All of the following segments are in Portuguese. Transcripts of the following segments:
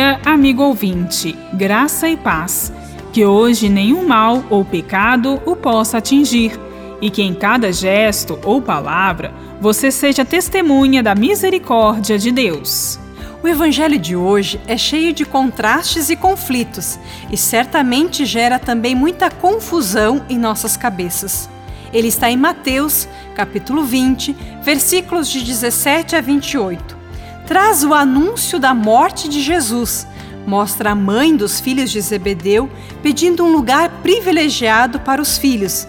amiga, amigo ouvinte, graça e paz. Que hoje nenhum mal ou pecado o possa atingir e que em cada gesto ou palavra você seja testemunha da misericórdia de Deus. O evangelho de hoje é cheio de contrastes e conflitos e certamente gera também muita confusão em nossas cabeças. Ele está em Mateus, capítulo 20, versículos de 17 a 28. Traz o anúncio da morte de Jesus. Mostra a mãe dos filhos de Zebedeu pedindo um lugar privilegiado para os filhos.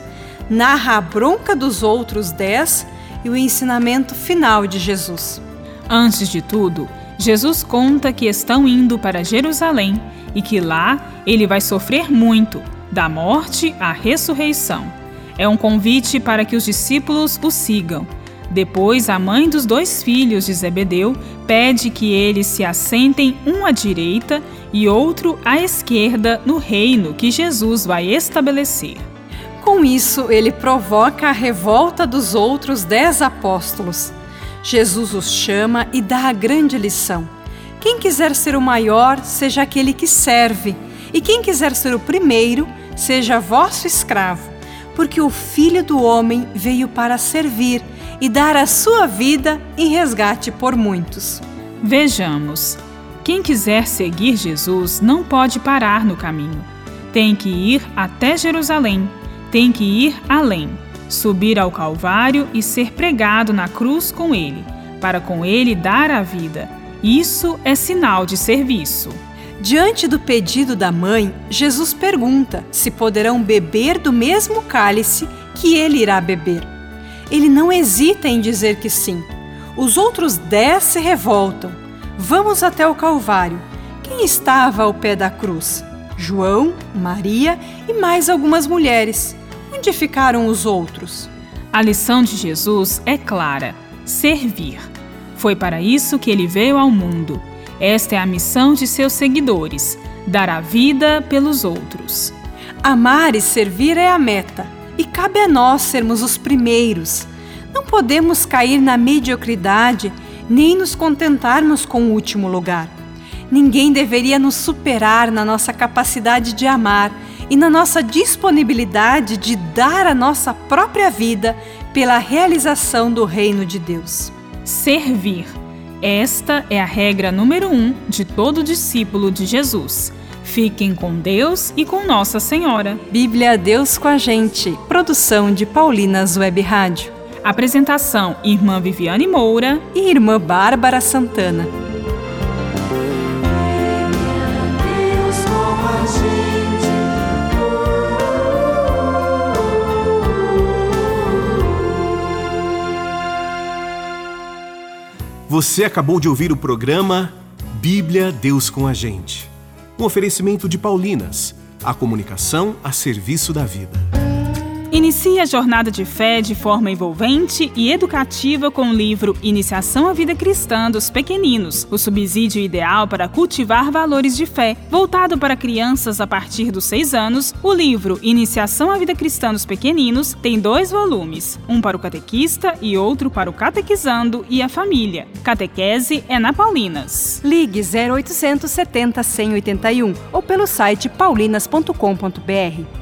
Narra a bronca dos outros 10 e o ensinamento final de Jesus. Antes de tudo, Jesus conta que estão indo para Jerusalém e que lá ele vai sofrer muito, da morte à ressurreição. É um convite para que os discípulos o sigam. Depois, a mãe dos 2 filhos de Zebedeu pede que eles se assentem um à direita e outro à esquerda no reino que Jesus vai estabelecer. Com isso, ele provoca a revolta dos outros 10 apóstolos. Jesus os chama e dá a grande lição. Quem quiser ser o maior, seja aquele que serve, e quem quiser ser o primeiro, seja vosso escravo, porque o Filho do Homem veio para servir e dar a sua vida em resgate por muitos. Vejamos, quem quiser seguir Jesus não pode parar no caminho. Tem que ir até Jerusalém, tem que ir além, subir ao Calvário e ser pregado na cruz com ele, para com ele dar a vida. Isso é sinal de serviço. Diante do pedido da mãe, Jesus pergunta se poderão beber do mesmo cálice que ele irá beber. Ele não hesita em dizer que sim. Os outros 10 se revoltam. Vamos até o Calvário. Quem estava ao pé da cruz? João, Maria e mais algumas mulheres. Onde ficaram os outros? A lição de Jesus é clara: servir. Foi para isso que ele veio ao mundo. Esta é a missão de seus seguidores, dar a vida pelos outros. Amar e servir é a meta, e cabe a nós sermos os primeiros. Não podemos cair na mediocridade, nem nos contentarmos com o último lugar. Ninguém deveria nos superar na nossa capacidade de amar e na nossa disponibilidade de dar a nossa própria vida pela realização do reino de Deus. Servir. Esta é a regra número 1 de todo discípulo de Jesus. Fiquem com Deus e com Nossa Senhora. Bíblia Deus com a gente. Produção de Paulinas Web Rádio. Apresentação: irmã Viviane Moura e irmã Bárbara Santana. Bíblia Deus com a gente. Você acabou de ouvir o programa Bíblia Deus com a gente. Um oferecimento de Paulinas, a comunicação a serviço da vida. Inicie a jornada de fé de forma envolvente e educativa com o livro Iniciação à Vida Cristã dos Pequeninos, o subsídio ideal para cultivar valores de fé. Voltado para crianças a partir dos 6 anos, o livro Iniciação à Vida Cristã dos Pequeninos tem 2 volumes, um para o catequista e outro para o catequizando e a família. Catequese é na Paulinas. Ligue 0800 70 181 ou pelo site paulinas.com.br.